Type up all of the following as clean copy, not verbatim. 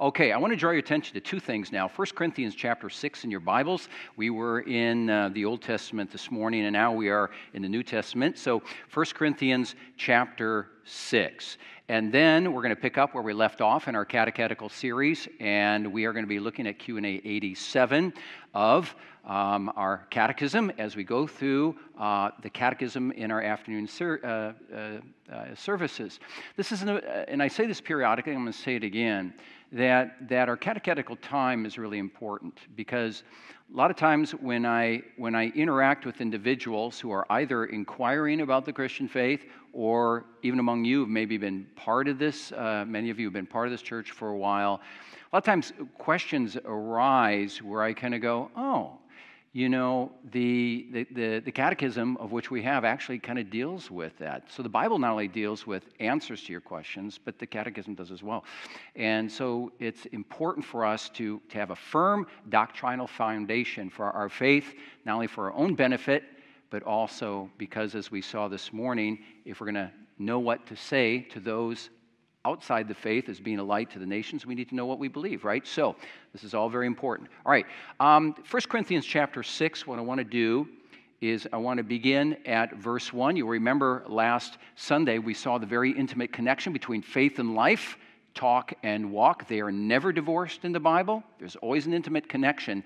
Okay, I want to draw your attention to two things now. 1 Corinthians chapter 6 in your Bibles. We were in the Old Testament this morning, and now we are in the New Testament. So 1 Corinthians chapter 6. And then we're going to pick up where we left off in our catechetical series, and we are going to be looking at Q&A 87 of our catechism as we go through the catechism in our afternoon services. This is, and I say this periodically, I'm going to say it again, that our catechetical time is really important, because a lot of times when I interact with individuals who are either inquiring about the Christian faith, or even among you have maybe been part of this, many of you have been part of this church for a while, a lot of times questions arise where I kind of go, oh, you know, the catechism of which we have actually kind of deals with that. So the Bible not only deals with answers to your questions, but the catechism does as well. And so it's important for us to have a firm doctrinal foundation for our faith, not only for our own benefit, but also because, as we saw this morning, if we're going to know what to say to those outside the faith as being a light to the nations, we need to know what we believe, right? So this is all very important. All right, 1 Corinthians chapter 6, what I want to do is I want to begin at verse 1. You'll remember last Sunday we saw the very intimate connection between faith and life, talk and walk. They are never divorced in the Bible. There's always an intimate connection.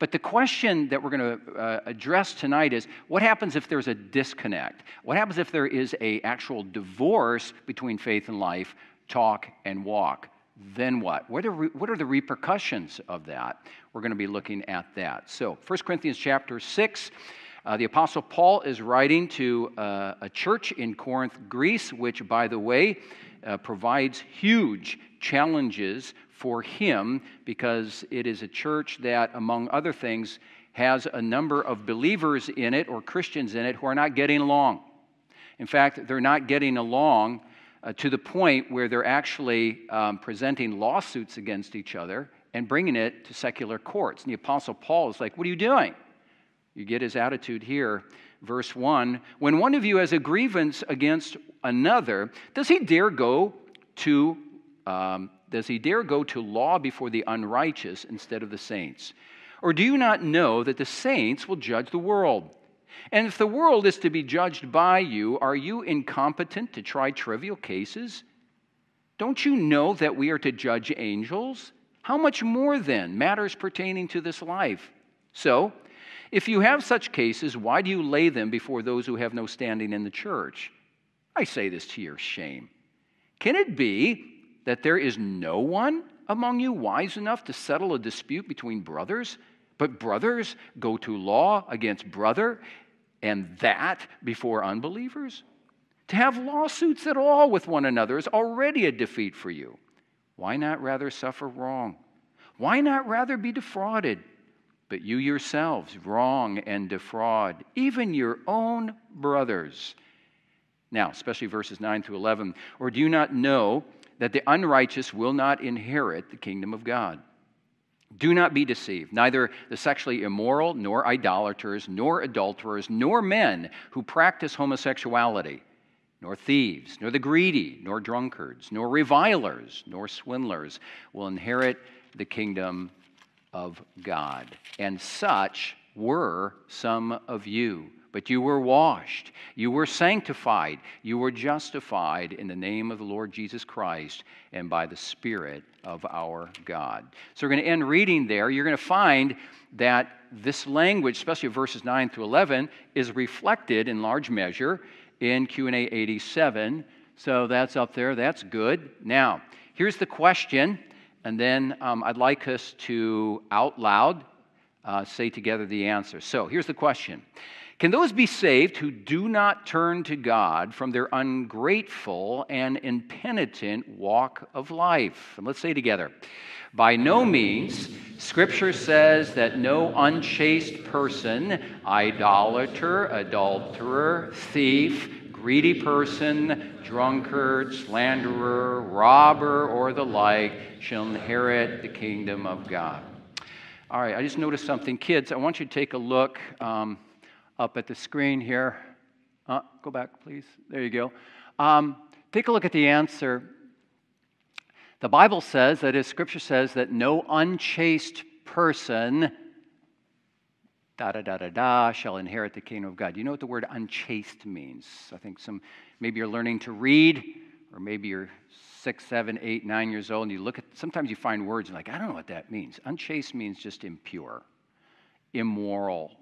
But the question that we're going to address tonight is, what happens if there's a disconnect? What happens if there is an actual divorce between faith and life, talk and walk? Then what? What are the repercussions of that? We're going to be looking at that. So 1 Corinthians chapter 6, the Apostle Paul is writing to a church in Corinth, Greece, which, by the way, provides huge challenges for him, because it is a church that, among other things, has a number of believers in it, or Christians in it, who are not getting along. In fact, they're not getting along to the point where they're actually presenting lawsuits against each other and bringing it to secular courts. And the Apostle Paul is like, what are you doing? You get his attitude here. Verse 1, when one of you has a grievance against another, does he dare go to law before the unrighteous instead of the saints? Or do you not know that the saints will judge the world? And if the world is to be judged by you, are you incompetent to try trivial cases? Don't you know that we are to judge angels? How much more, then, matters pertaining to this life? So, if you have such cases, why do you lay them before those who have no standing in the church? I say this to your shame. Can it be that there is no one among you wise enough to settle a dispute between brothers? But brothers go to law against brother, and that before unbelievers? To have lawsuits at all with one another is already a defeat for you. Why not rather suffer wrong? Why not rather be defrauded? But you yourselves wrong and defraud, even your own brothers. Now, especially verses 9 through 11, or do you not know that the unrighteous will not inherit the kingdom of God? Do not be deceived. Neither the sexually immoral, nor idolaters, nor adulterers, nor men who practice homosexuality, nor thieves, nor the greedy, nor drunkards, nor revilers, nor swindlers will inherit the kingdom of God. And such were some of you. But you were washed, you were sanctified, you were justified in the name of the Lord Jesus Christ and by the Spirit of our God. So we're going to end reading there. You're going to find that this language, especially verses 9 through 11, is reflected in large measure in Q&A 87. So that's up there. That's good. Now, here's the question, and then I'd like us to, out loud, say together the answer. So here's the question. Can those be saved who do not turn to God from their ungrateful and impenitent walk of life? And let's say together. By no means. Scripture says that no unchaste person, idolater, adulterer, thief, greedy person, drunkard, slanderer, robber, or the like shall inherit the kingdom of God. All right, I just noticed something. Kids, I want you to take a look up at the screen here. Go back, please. There you go. Take a look at the answer. The Bible says, that is, Scripture says, that no unchaste person shall inherit the kingdom of God. You know what the word unchaste means? I think maybe you're learning to read, or maybe you're 6, 7, 8, 9 years old, and you look at, sometimes you find words and like, I don't know what that means. Unchaste means just impure, immoral,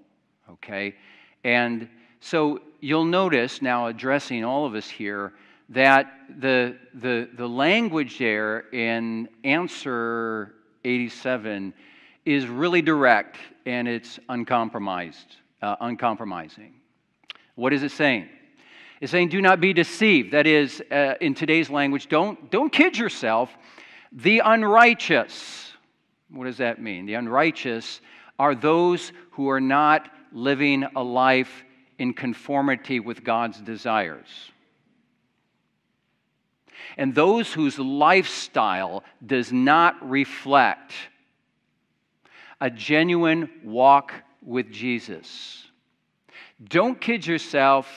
okay? And so you'll notice now, addressing all of us here, that the language there in answer 87 is really direct, and it's uncompromising. What is it saying? It's saying, do not be deceived. That is, in today's language, don't kid yourself. The unrighteous, what does that mean? The unrighteous are those who are not living a life in conformity with God's desires. And those whose lifestyle does not reflect a genuine walk with Jesus. Don't kid yourself.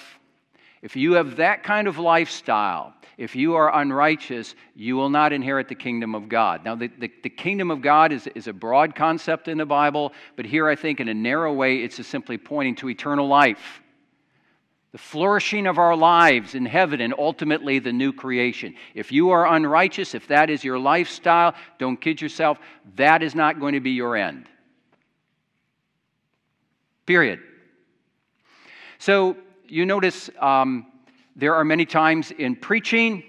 If you have that kind of lifestyle, if you are unrighteous, you will not inherit the kingdom of God. Now, the kingdom of God is a broad concept in the Bible, but here I think in a narrow way it's just simply pointing to eternal life. The flourishing of our lives in heaven and ultimately the new creation. If you are unrighteous, if that is your lifestyle, don't kid yourself, that is not going to be your end. Period. So you notice there are many times in preaching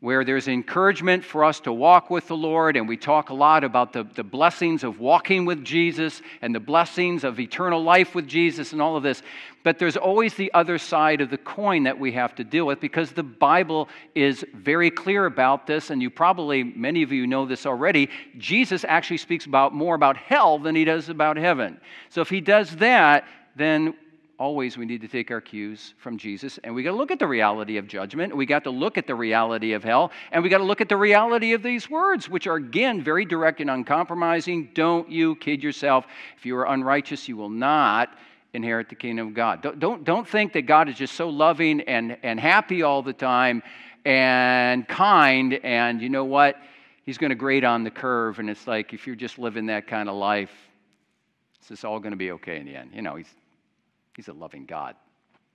where there's encouragement for us to walk with the Lord, and we talk a lot about the blessings of walking with Jesus and the blessings of eternal life with Jesus and all of this. But there's always the other side of the coin that we have to deal with, because the Bible is very clear about this, and you probably, many of you know this already, Jesus actually speaks about more about hell than he does about heaven. So if he does that, then always we need to take our cues from Jesus, and we got to look at the reality of judgment, we got to look at the reality of hell, and we got to look at the reality of these words, which are again very direct and uncompromising. Don't you kid yourself. If you are unrighteous, you will not inherit the kingdom of God. Don't think that God is just so loving and happy all the time and kind, and you know what? He's going to grade on the curve, and it's like if you're just living that kind of life, it's just all going to be okay in the end. You know, He's a loving God.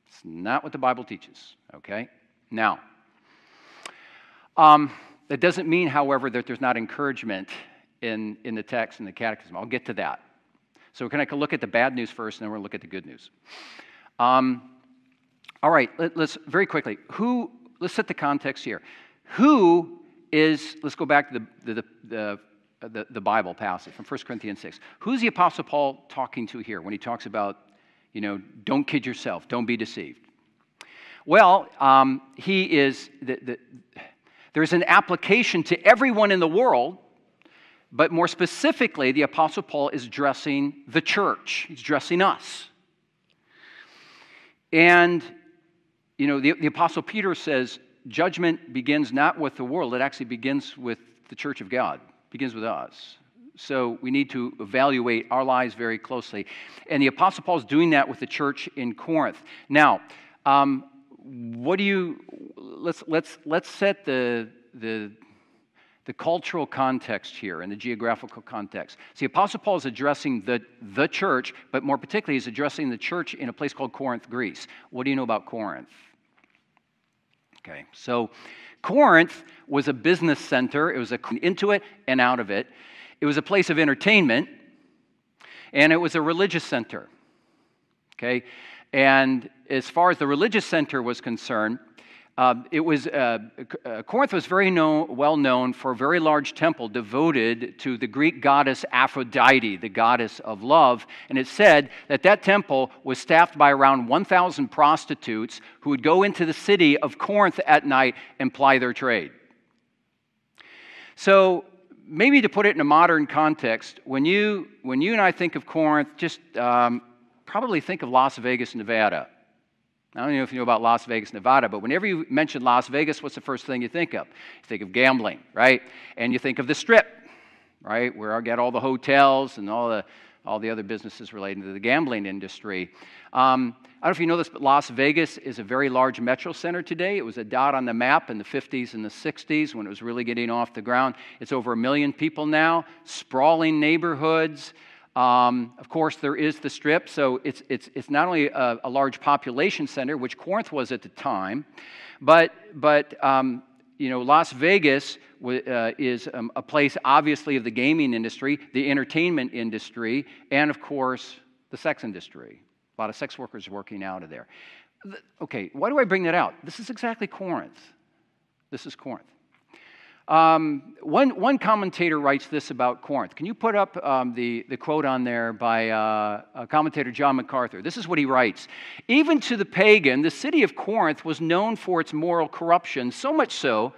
It's not what the Bible teaches, okay? Now, that doesn't mean, however, that there's not encouragement in the text and the catechism. I'll get to that. So we're going to look at the bad news first, and then we're going to look at the good news. All right, let's very quickly. Let's set the context here. Let's go back to the Bible passage from 1 Corinthians 6. Who's the Apostle Paul talking to here when he talks about, you know, don't kid yourself, don't be deceived? Well, there's an application to everyone in the world, but more specifically, the Apostle Paul is addressing the church. He's addressing us. And, you know, the Apostle Peter says judgment begins not with the world. It actually begins with the church of God. It begins with us. So we need to evaluate our lives very closely. And the Apostle Paul is doing that with the church in Corinth. Now, let's set the cultural context here and the geographical context. See, Apostle Paul is addressing the church, but more particularly he's addressing the church in a place called Corinth, Greece. What do you know about Corinth? Okay, so Corinth was a business center. It was into it and out of it. It was a place of entertainment, and it was a religious center, okay? And as far as the religious center was concerned, Corinth was well known for a very large temple devoted to the Greek goddess Aphrodite, the goddess of love. And it said that temple was staffed by around 1,000 prostitutes who would go into the city of Corinth at night and ply their trade. So, maybe to put it in a modern context, when you and I think of Corinth, just probably think of Las Vegas, Nevada. I don't know if you know about Las Vegas, Nevada, but whenever you mention Las Vegas, what's the first thing you think of? You think of gambling, right? And you think of the Strip, right, where I got all the hotels and all the all the other businesses related to the gambling industry. I don't know if you know this, but Las Vegas is a very large metro center today. It was a dot on the map in the 50s and the 60s when it was really getting off the ground. It's over 1 million people now, sprawling neighborhoods. Of course, there is the Strip, so it's not only a large population center, which Corinth was at the time, but you know, Las Vegas is a place, obviously, of the gaming industry, the entertainment industry, and, of course, the sex industry. A lot of sex workers working out of there. Okay, why do I bring that out? This is exactly Corinth. This is Corinth. One commentator writes this about Corinth. Can you put up the quote on there by commentator John MacArthur? This is what he writes. Even to the pagan, the city of Corinth was known for its moral corruption, so much so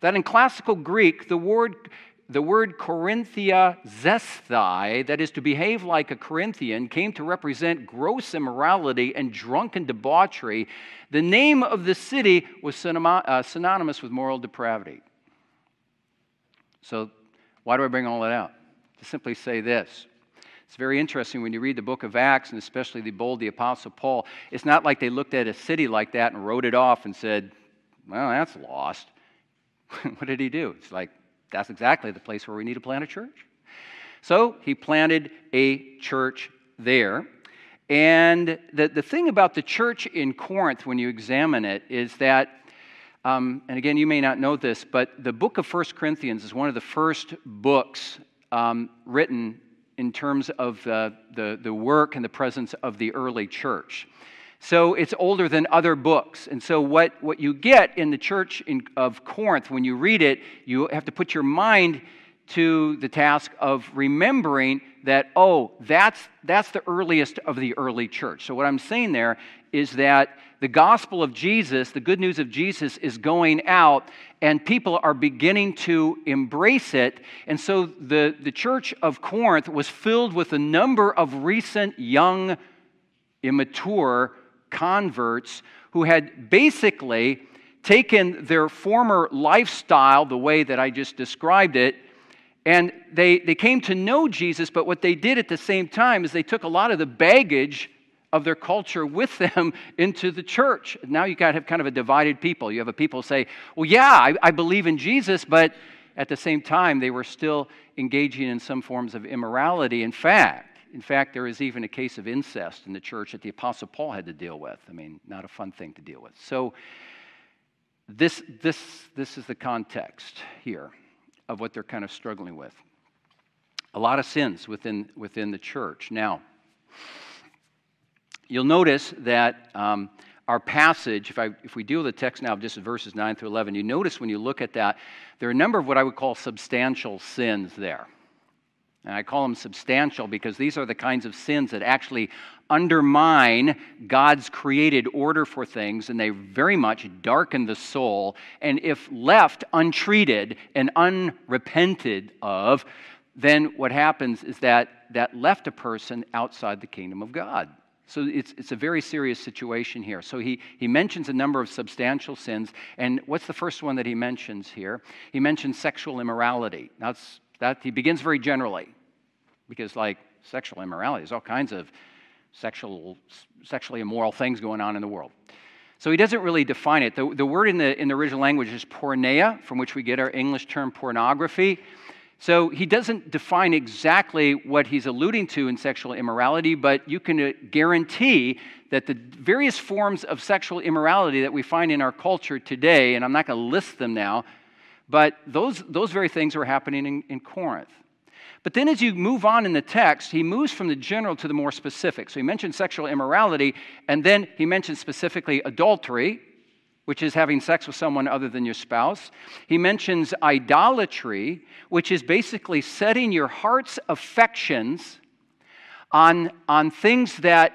that in classical Greek, the word Corinthia zesthai, that is to behave like a Corinthian, came to represent gross immorality and drunken debauchery. The name of the city was synonymous with moral depravity. So why do I bring all that out? To simply say this. It's very interesting when you read the book of Acts, and especially the Apostle Paul. It's not like they looked at a city like that and wrote it off and said, well, that's lost. What did he do? It's like, that's exactly the place where we need to plant a church. So he planted a church there. And the thing about the church in Corinth, when you examine it, is that and again, you may not know this, but the book of 1 Corinthians is one of the first books written in terms of the work and the presence of the early church. So it's older than other books. And so what you get in the church of Corinth, when you read it, you have to put your mind to the task of remembering that, oh, that's the earliest of the early church. So what I'm saying there is that the gospel of Jesus, the good news of Jesus, is going out, and people are beginning to embrace it. And so the church of Corinth was filled with a number of recent, young, immature converts who had basically taken their former lifestyle, the way that I just described it, and they came to know Jesus, but what they did at the same time is they took a lot of the baggage of their culture with them into the church. Now you got to have kind of a divided people. You have a people say, well, yeah, I believe in Jesus, but at the same time, they were still engaging in some forms of immorality. In fact, there is even a case of incest in the church that the Apostle Paul had to deal with. I mean, not a fun thing to deal with. So this is the context here of what they're kind of struggling with. A lot of sins within the church. Now, you'll notice that our passage, if we deal with the text now of just verses 9 through 11, you notice when you look at that, there are a number of what I would call substantial sins there. And I call them substantial because these are the kinds of sins that actually undermine God's created order for things, and they very much darken the soul. And if left untreated and unrepented of, then what happens is that left a person outside the kingdom of God. So it's a very serious situation here. So he mentions a number of substantial sins, and what's the first one that he mentions here? He mentions sexual immorality. Now he begins very generally, because like sexual immorality, there's all kinds of sexually immoral things going on in the world. So he doesn't really define it. The word in the original language is porneia, from which we get our English term pornography. So he doesn't define exactly what he's alluding to in sexual immorality, but you can guarantee that the various forms of sexual immorality that we find in our culture today, and I'm not going to list them now, but those very things were happening in Corinth. But then as you move on in the text, he moves from the general to the more specific. So he mentioned sexual immorality, and then he mentions specifically adultery, which is having sex with someone other than your spouse. He mentions idolatry, which is basically setting your heart's affections on things that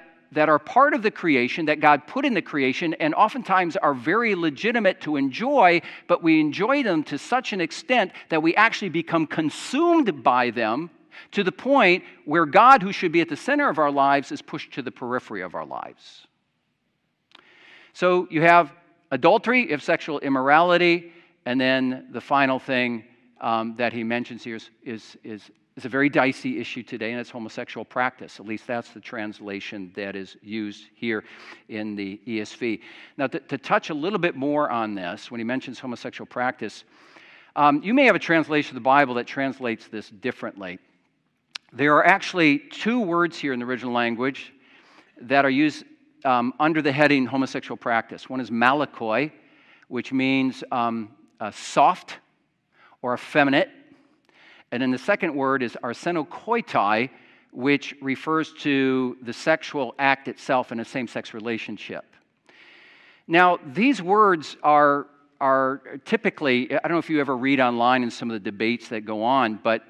are part of the creation, that God put in the creation, and oftentimes are very legitimate to enjoy, but we enjoy them to such an extent that we actually become consumed by them to the point where God, who should be at the center of our lives, is pushed to the periphery of our lives. So you have adultery, you have sexual immorality, and then the final thing that he mentions here is is a very dicey issue today, and it's homosexual practice. At least that's the translation that is used here in the ESV. Now, to touch a little bit more on this, when he mentions homosexual practice, you may have a translation of the Bible that translates this differently. There are actually two words here in the original language that are used under the heading homosexual practice. One is malakoi, which means soft or effeminate. And then the second word is arsenokoitai, which refers to the sexual act itself in a same-sex relationship. Now, these words are typically, I don't know if you ever read online in some of the debates that go on, but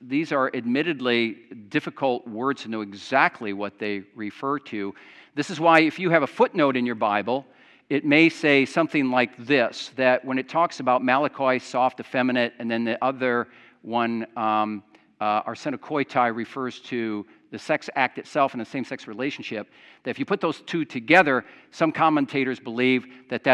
these are admittedly difficult words to know exactly what they refer to. This is why if you have a footnote in your Bible, it may say something like this, that when it talks about malakoi, soft, effeminate, and then the other one, arsenokoitai, refers to the sex act itself in a same-sex relationship, that if you put those two together, some commentators believe that,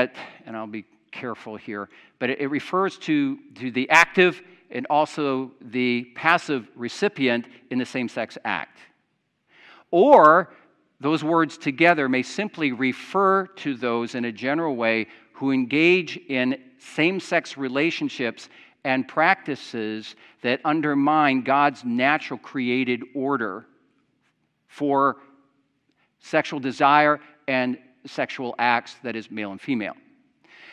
and I'll be careful here, but it refers to the active and also the passive recipient in the same-sex act. Or those words together may simply refer to those in a general way who engage in same-sex relationships and practices that undermine God's natural created order for sexual desire and sexual acts, that is, male and female.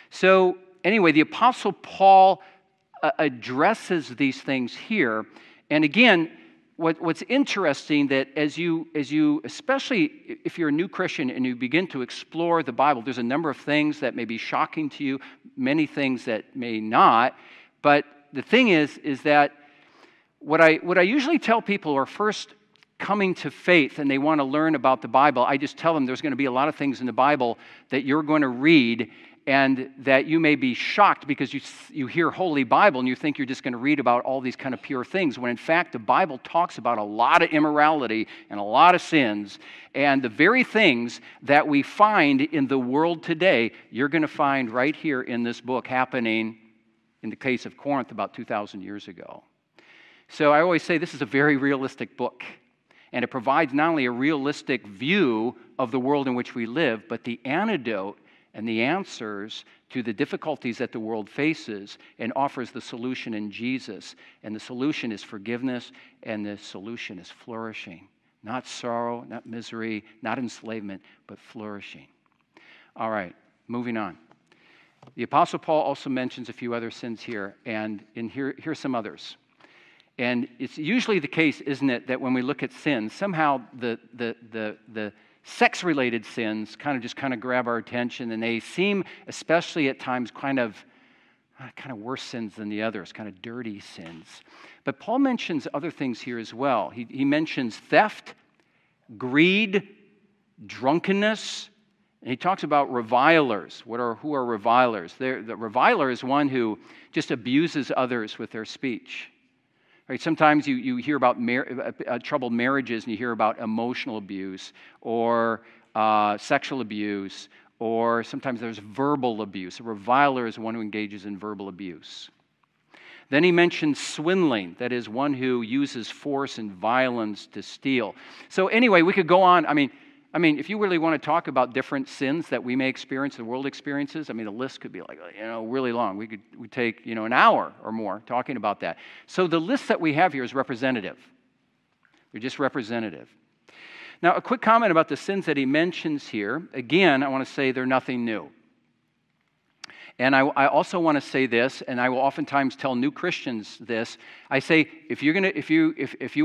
So, anyway, the Apostle Paul addresses these things here. And again, what's interesting that as you, especially if you're a new Christian and you begin to explore the Bible, there's a number of things that may be shocking to you, many things that may not. But the thing is that what I usually tell people who are first coming to faith and they want to learn about the Bible, I just tell them there's going to be a lot of things in the Bible that you're going to read and that you may be shocked because you hear Holy Bible and you think you're just going to read about all these kind of pure things, when in fact the Bible talks about a lot of immorality and a lot of sins, and the very things that we find in the world today, you're going to find right here in this book happening in the case of Corinth about 2,000 years ago. So I always say this is a very realistic book, and it provides not only a realistic view of the world in which we live, but the antidote and the answers to the difficulties that the world faces, and offers the solution in Jesus. And the solution is forgiveness, and the solution is flourishing. Not sorrow, not misery, not enslavement, but flourishing. All right, moving on. The Apostle Paul also mentions a few other sins here, and here's some others. And it's usually the case, isn't it, that when we look at sins, somehow the sex-related sins kind of grab our attention, and they seem, especially at times, kind of worse sins than the others, kind of dirty sins. But Paul mentions other things here as well. He mentions theft, greed, drunkenness. And he talks about revilers. Who are revilers? The reviler is one who just abuses others with their speech. Right? Sometimes you hear about troubled marriages, and you hear about emotional abuse or sexual abuse, or sometimes there's verbal abuse. A reviler is one who engages in verbal abuse. Then he mentions swindling, that is, one who uses force and violence to steal. So anyway, we could go on. I mean, if you really want to talk about different sins that we may experience, the world experiences, I mean, the list could be really long. We take, an hour or more talking about that. So the list that we have here is representative. They're just representative. Now, a quick comment about the sins that he mentions here. Again, I want to say they're nothing new. And I also want to say this, and I will oftentimes tell new Christians this. I say, if you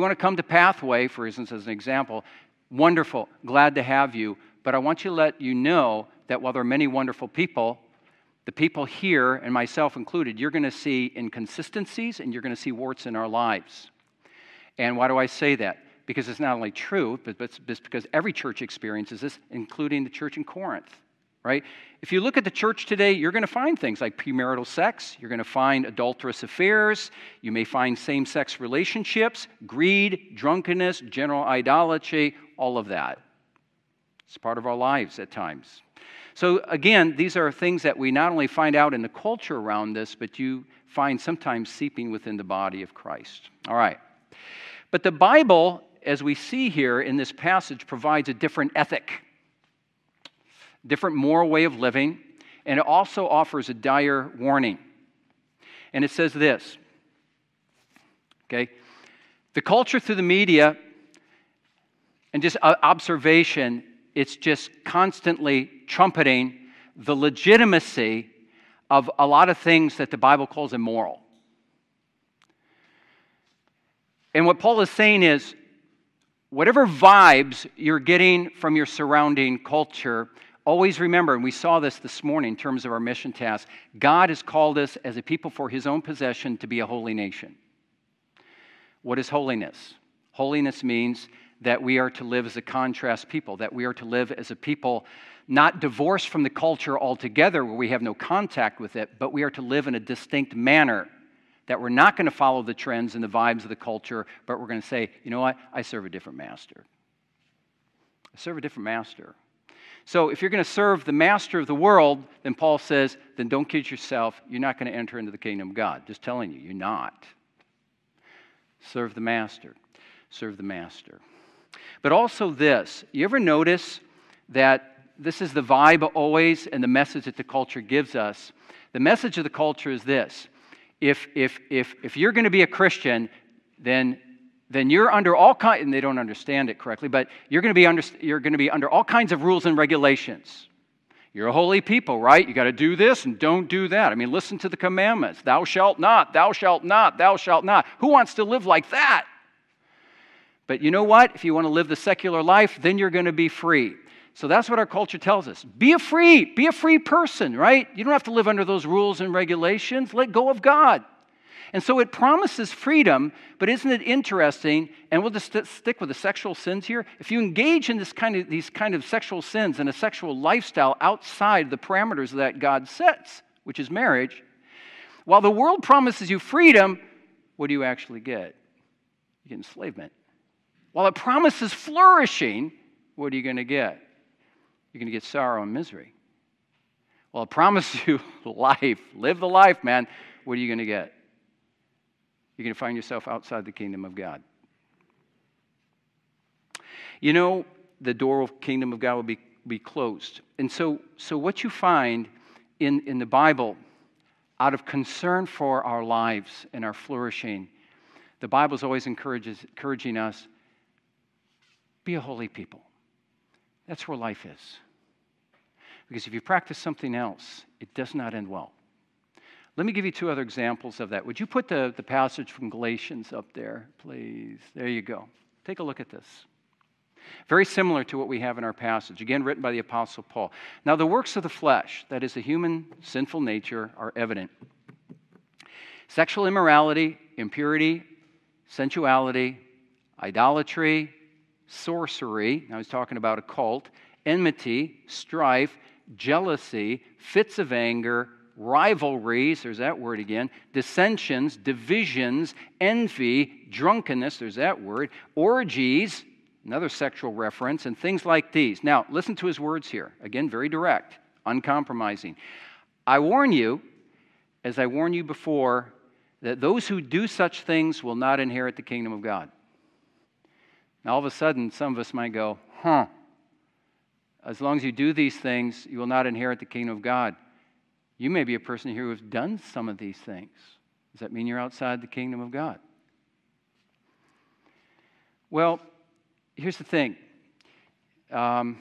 want to come to Pathway, for instance, as an example, wonderful, glad to have you, but I want you to let you know that while there are many wonderful people, the people here, and myself included, you're going to see inconsistencies and you're going to see warts in our lives. And why do I say that? Because it's not only true, but it's because every church experiences this, including the church in Corinth, right? If you look at the church today, you're going to find things like premarital sex, you're going to find adulterous affairs, you may find same-sex relationships, greed, drunkenness, general idolatry, all of that. It's part of our lives at times. So again, these are things that we not only find out in the culture around us, but you find sometimes seeping within the body of Christ. All right. But the Bible, as we see here in this passage, provides a different ethic, different moral way of living, and it also offers a dire warning. And it says this, okay? The culture through the media and just observation, it's just constantly trumpeting the legitimacy of a lot of things that the Bible calls immoral. And what Paul is saying is, whatever vibes you're getting from your surrounding culture, always remember, and we saw this morning in terms of our mission task, God has called us as a people for His own possession to be a holy nation. What is holiness? Holiness means that we are to live as a contrast people, that we are to live as a people not divorced from the culture altogether where we have no contact with it, but we are to live in a distinct manner, that we're not going to follow the trends and the vibes of the culture, but we're going to say, you know what, I serve a different master. I serve a different master. So if you're going to serve the master of the world, then Paul says, then don't kid yourself, you're not going to enter into the kingdom of God. Just telling you, you're not. Serve the master. Serve the master. But also this, you ever notice that this is the vibe always and the message that the culture gives us? The message of the culture is this. If you're going to be a Christian, then you're under all kinds, and they don't understand it correctly, but you're going to be under all kinds of rules and regulations. You're a holy people, right? You got to do this and don't do that. I mean, listen to the commandments. Thou shalt not, thou shalt not, thou shalt not. Who wants to live like that? But you know what? If you want to live the secular life, then you're going to be free. So that's what our culture tells us. Be a free person, right? You don't have to live under those rules and regulations. Let go of God. And so it promises freedom, but isn't it interesting, and we'll just stick with the sexual sins here, if you engage in these kind of sexual sins and a sexual lifestyle outside the parameters that God sets, which is marriage, while the world promises you freedom, what do you actually get? You get enslavement. While it promises flourishing, what are you going to get? You're going to get sorrow and misery. Well, I promise you life. Live the life, man. What are you going to get? You're going to find yourself outside the kingdom of God. You know, the door of the kingdom of God will be closed. And so what you find in the Bible, out of concern for our lives and our flourishing, the Bible is always encouraging us, be a holy people. That's where life is. Because if you practice something else, it does not end well. Let me give you two other examples of that. Would you put the passage from Galatians up there, please? There you go. Take a look at this. Very similar to what we have in our passage, again written by the Apostle Paul. Now the works of the flesh, that is the human sinful nature, are evident. Sexual immorality, impurity, sensuality, idolatry, sorcery, now he's talking about a cult, enmity, strife, jealousy, fits of anger, rivalries, there's that word again, dissensions, divisions, envy, drunkenness, there's that word, orgies, another sexual reference, and things like these. Now, listen to his words here. Again, very direct, uncompromising. I warn you, as I warned you before, that those who do such things will not inherit the kingdom of God. Now, all of a sudden, some of us might go, huh, as long as you do these things, you will not inherit the kingdom of God. You may be a person here who has done some of these things. Does that mean you're outside the kingdom of God? Well, here's the thing. Wow.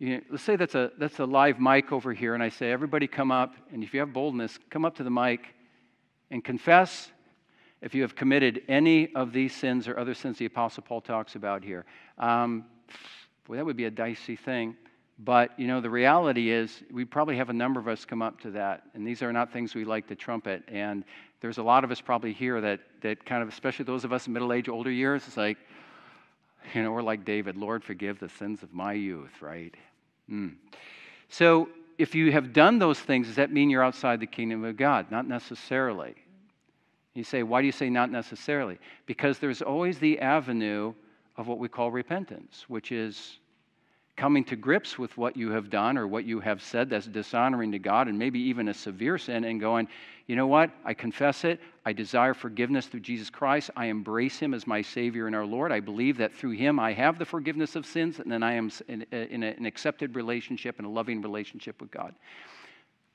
Let's say that's a live mic over here, and I say, everybody come up, and if you have boldness, come up to the mic and confess if you have committed any of these sins or other sins the Apostle Paul talks about here. Boy, that would be a dicey thing. But, you know, the reality is we probably have a number of us come up to that, and these are not things we like to trumpet. And there's a lot of us probably here that kind of, especially those of us in middle age, older years, it's like, you know, we're like David, Lord, forgive the sins of my youth, right? So if you have done those things, does that mean you're outside the kingdom of God? Not necessarily. You say, why do you say not necessarily? Because there's always the avenue of what we call repentance, which is coming to grips with what you have done or what you have said that's dishonoring to God, and maybe even a severe sin, and going, you know what, I confess it, I desire forgiveness through Jesus Christ, I embrace Him as my Savior and our Lord, I believe that through Him I have the forgiveness of sins, and then I am in an accepted relationship and a loving relationship with God.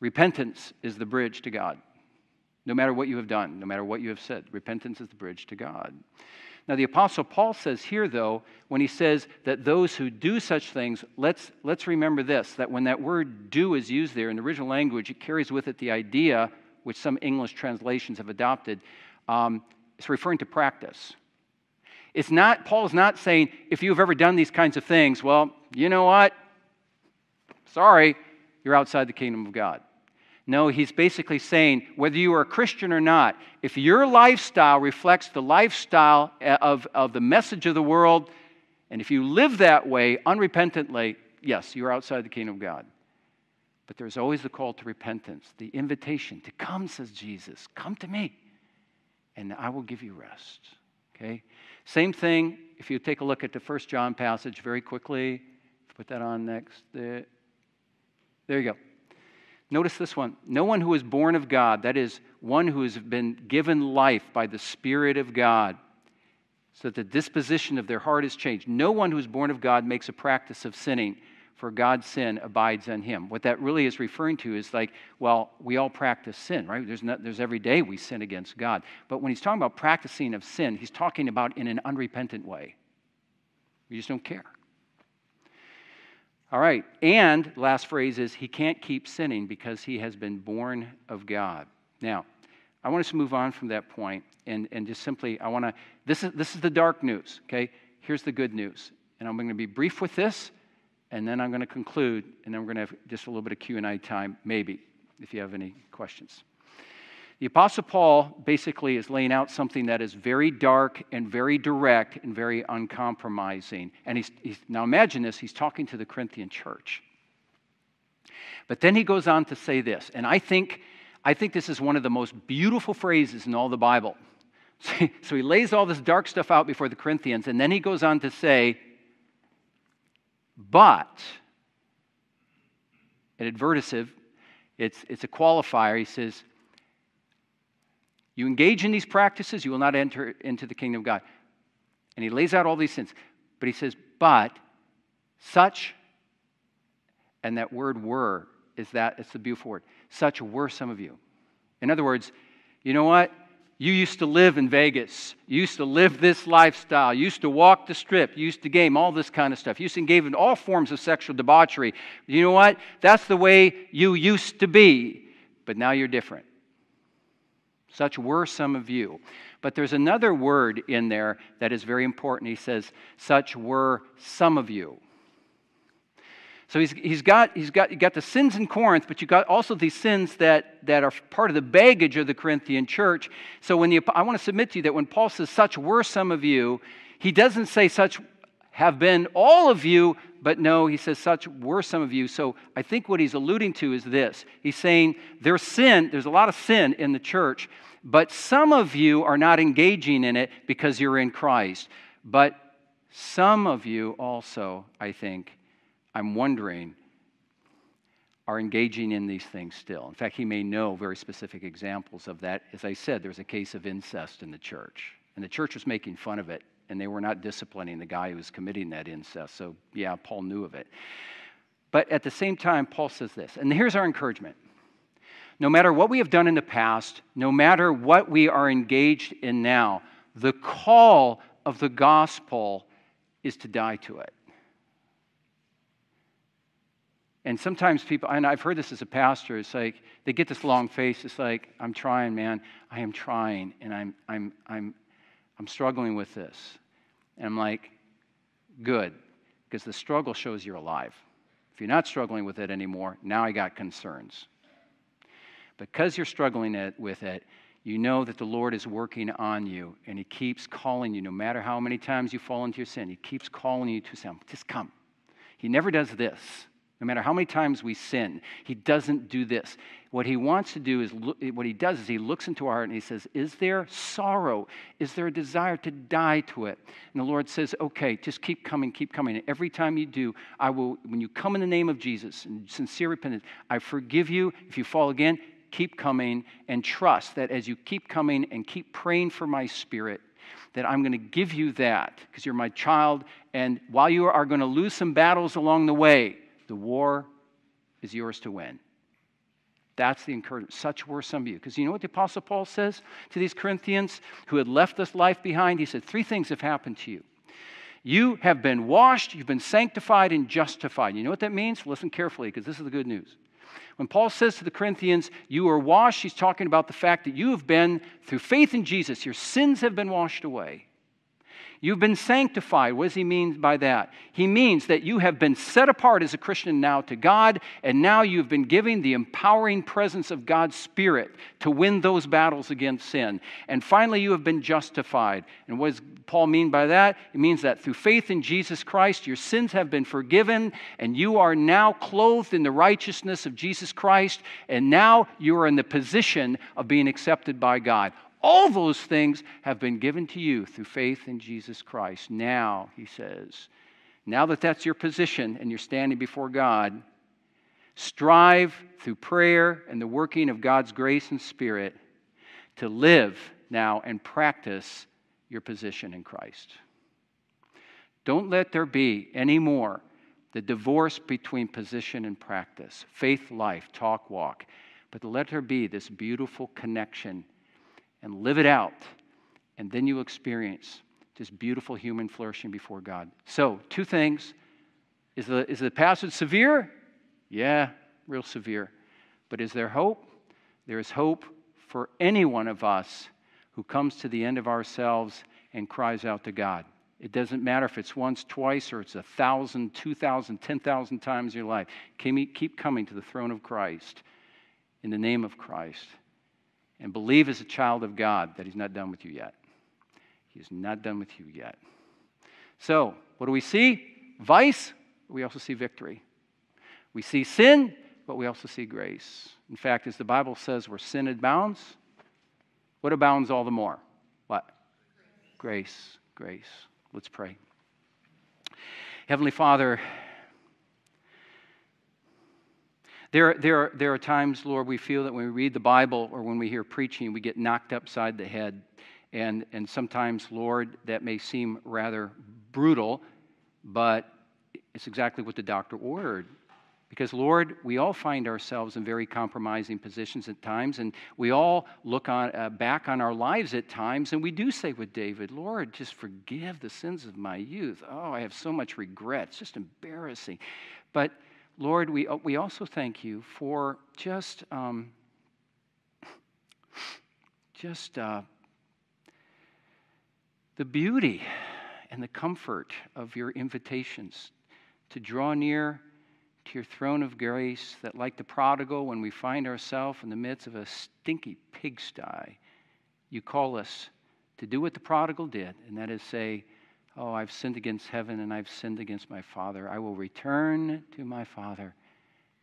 Repentance is the bridge to God. No matter what you have done, no matter what you have said, repentance is the bridge to God. Now, the Apostle Paul says here, though, when he says that those who do such things, let's remember this, that when that word do is used there in the original language, it carries with it the idea, which some English translations have adopted, it's referring to practice. It's not, Paul's not saying, if you've ever done these kinds of things, well, you know what, sorry, you're outside the kingdom of God. No, he's basically saying, whether you are a Christian or not, if your lifestyle reflects the lifestyle of the message of the world, and if you live that way unrepentantly, yes, you're outside the kingdom of God. But there's always the call to repentance, the invitation to come, says Jesus, come to me, and I will give you rest. Okay? Same thing, if you take a look at the First John passage very quickly, put that on next. There you go. Notice this one. No one who is born of God, that is, one who has been given life by the Spirit of God, so that the disposition of their heart is changed. No one who is born of God makes a practice of sinning, for God's sin abides in him. What that really is referring to is like, well, we all practice sin, right? There's every day we sin against God. But when he's talking about practicing of sin, he's talking about in an unrepentant way. We just don't care. All right, and last phrase is, he can't keep sinning because he has been born of God. Now, I want us to move on from that point and just simply, this is the dark news, okay? Here's the good news. And I'm going to be brief with this, and then I'm going to conclude, and then we're going to have just a little bit of Q&A time, maybe, if you have any questions. The Apostle Paul basically is laying out something that is very dark and very direct and very uncompromising. And he's now imagine this, he's talking to the Corinthian church. But then he goes on to say this, and I think this is one of the most beautiful phrases in all the Bible. So he lays all this dark stuff out before the Corinthians, and then he goes on to say, but, an advertive, it's a qualifier, he says, you engage in these practices, you will not enter into the kingdom of God. And he lays out all these sins. But he says, but such, and that word were, is that, it's the beautiful word, such were some of you. In other words, you know what? You used to live in Vegas. You used to live this lifestyle. You used to walk the strip. You used to game all this kind of stuff. You used to engage in all forms of sexual debauchery. You know what? That's the way you used to be. But now you're different. Such were some of you. But there's another word in there that is very important. He says, such were some of you. So he's got the sins in Corinth, but you've got also these sins that are part of the baggage of the Corinthian church. So I want to submit to you that when Paul says, such were some of you, he doesn't say such have been all of you, but no, he says, such were some of you. So I think what he's alluding to is this. He's saying there's a lot of sin in the church, but some of you are not engaging in it because you're in Christ. But some of you also, I think, I'm wondering, are engaging in these things still. In fact, he may know very specific examples of that. As I said, there's a case of incest in the church, and the church was making fun of it. And they were not disciplining the guy who was committing that incest. So, yeah, Paul knew of it. But at the same time, Paul says this, and here's our encouragement. No matter what we have done in the past, no matter what we are engaged in now, the call of the gospel is to die to it. And sometimes people, and I've heard this as a pastor, it's like, they get this long face, it's like, I'm trying, man, I am trying, and I'm struggling with this. And I'm like, good, because the struggle shows you're alive. If you're not struggling with it anymore, now I got concerns. Because you're struggling with it, you know that the Lord is working on you, and he keeps calling you. No matter how many times you fall into your sin, he keeps calling you to sin. Just come. He never does this. No matter how many times we sin, he doesn't do this. What he wants to do is, what he does is he looks into our heart and he says, is there sorrow? Is there a desire to die to it? And the Lord says, okay, just keep coming, keep coming. And every time you do, I will, when you come in the name of Jesus in sincere repentance, I forgive you. If you fall again, keep coming, and trust that as you keep coming and keep praying for my spirit, that I'm going to give you that because you're my child. And while you are going to lose some battles along the way, the war is yours to win. That's the encouragement. Such were some of you. Because you know what the Apostle Paul says to these Corinthians who had left this life behind? He said, three things have happened to you. You have been washed, you've been sanctified, and justified. You know what that means? Listen carefully because this is the good news. When Paul says to the Corinthians, you are washed, he's talking about the fact that you have been, through faith in Jesus, your sins have been washed away. You've been sanctified. What does he mean by that? He means that you have been set apart as a Christian now to God, and now you've been given the empowering presence of God's Spirit to win those battles against sin. And finally, you have been justified. And what does Paul mean by that? It means that through faith in Jesus Christ, your sins have been forgiven, and you are now clothed in the righteousness of Jesus Christ, and now you are in the position of being accepted by God. All those things have been given to you through faith in Jesus Christ. Now, he says, now that that's your position and you're standing before God, strive through prayer and the working of God's grace and Spirit to live now and practice your position in Christ. Don't let there be any more the divorce between position and practice, faith, life, talk, walk, but let there be this beautiful connection and live it out, and then you'll experience this beautiful human flourishing before God. So, two things. Is the passage severe? Yeah, real severe. But is there hope? There is hope for any one of us who comes to the end of ourselves and cries out to God. It doesn't matter if it's once, twice, or it's 1,000, 2,000, 10,000 times in your life. Keep coming to the throne of Christ, in the name of Christ, and believe as a child of God that he's not done with you yet. He's not done with you yet. So, what do we see? Vice, but we also see victory. We see sin, but we also see grace. In fact, as the Bible says, where sin abounds, what abounds all the more? What? Grace. Grace. Let's pray. Heavenly Father, There are times, Lord, we feel that when we read the Bible or when we hear preaching, we get knocked upside the head. And sometimes, Lord, that may seem rather brutal, but it's exactly what the doctor ordered. Because, Lord, we all find ourselves in very compromising positions at times, and we all look back on our lives at times, and we do say with David, Lord, just forgive the sins of my youth. Oh, I have so much regret. It's just embarrassing. But Lord, we also thank you for just the beauty and the comfort of your invitations to draw near to your throne of grace that, like the prodigal, when we find ourselves in the midst of a stinky pigsty, you call us to do what the prodigal did, and that is say, oh, I've sinned against heaven and I've sinned against my Father. I will return to my Father,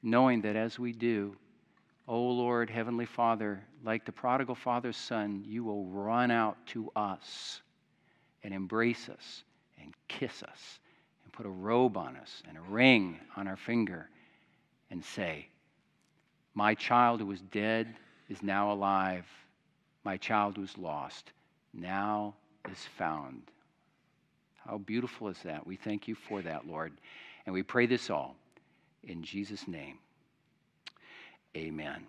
knowing that as we do, oh Lord, Heavenly Father, like the prodigal father's son, you will run out to us and embrace us and kiss us and put a robe on us and a ring on our finger and say, my child who was dead is now alive. My child who was lost now is found. How beautiful is that? We thank you for that, Lord. And we pray this all in Jesus' name. Amen.